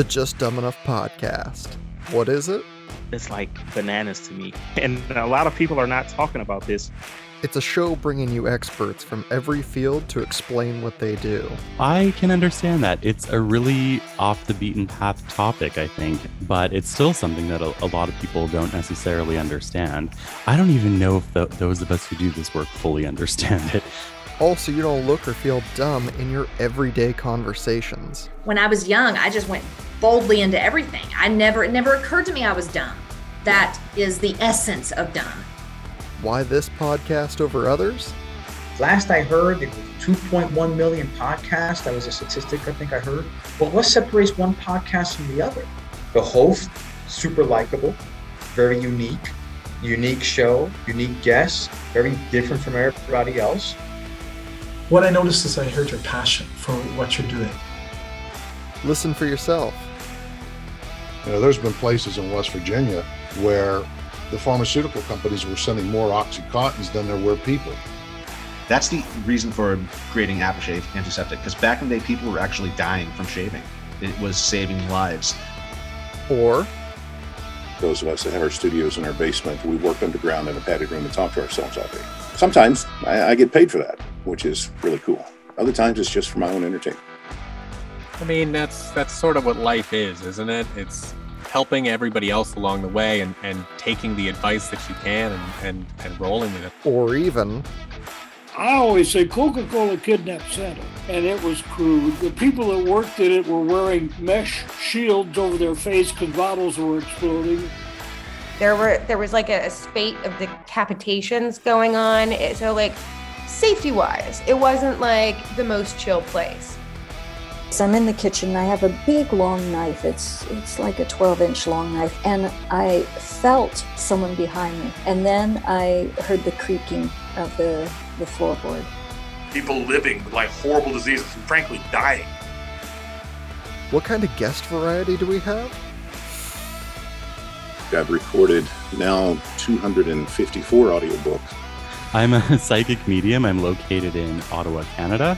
the Just Dumb Enough Podcast. What is it? It's like bananas to me. And a lot of people are not talking about this. It's a show bringing you experts from every field to explain what they do. I can understand that. It's a really off-the-beaten-path topic, I think, but it's still something that a lot of people don't necessarily understand. I don't even know if those of us who do this work fully understand it. Also, you don't look or feel dumb in your everyday conversations. When I was young, I just went boldly into everything. It never occurred to me I was dumb. That is the essence of dumb. Why this podcast over others? Last I heard, it was 2.1 million podcasts. That was a statistic I think I heard. But what separates one podcast from the other? The host, super likable, very unique show, unique guests, very different from everybody else. What I noticed is I heard your passion for what you're doing. Listen for yourself. You know, there's been places in West Virginia where the pharmaceutical companies were sending more Oxycontins than there were people. That's the reason for creating ApoShave Antiseptic, because back in the day, people were actually dying from shaving. It was saving lives. Or those of us that have our studios in our basement, we work underground in a padded room and talk to ourselves out there. Sometimes I get paid for that, which is really cool. Other times it's just for my own entertainment. I mean, that's sort of what life is, isn't it? It's helping everybody else along the way and taking the advice that you can and rolling with it. Or even, I always say Coca-Cola kidnapped Santa, and it was crude. The people that worked in it were wearing mesh shields over their face because bottles were exploding. There was like a spate of decapitations going on. So like safety-wise, it wasn't like the most chill place. So I'm in the kitchen and I have a big long knife. It's like a 12-inch long knife, and I felt someone behind me, and then I heard the creaking of the floorboard. People living with like horrible diseases and frankly dying. What kind of guest variety do we have? I've recorded now 254 audiobooks. I'm a psychic medium. I'm located in Ottawa, Canada.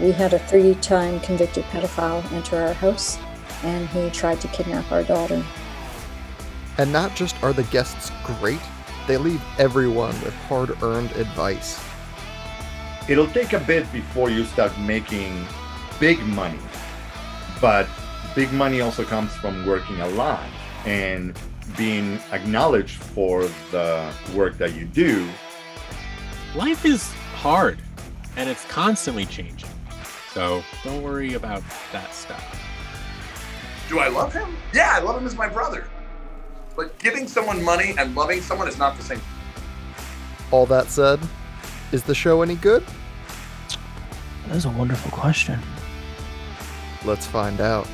We had a 3-time convicted pedophile enter our house, and he tried to kidnap our daughter. And not just are the guests great, they leave everyone with hard-earned advice. It'll take a bit before you start making big money, but big money also comes from working a lot and being acknowledged for the work that you do. Life is hard, and it's constantly changing. So don't worry about that stuff. Do I love him? Yeah, I love him as my brother. But giving someone money and loving someone is not the same. All that said, is the show any good? That is a wonderful question. Let's find out.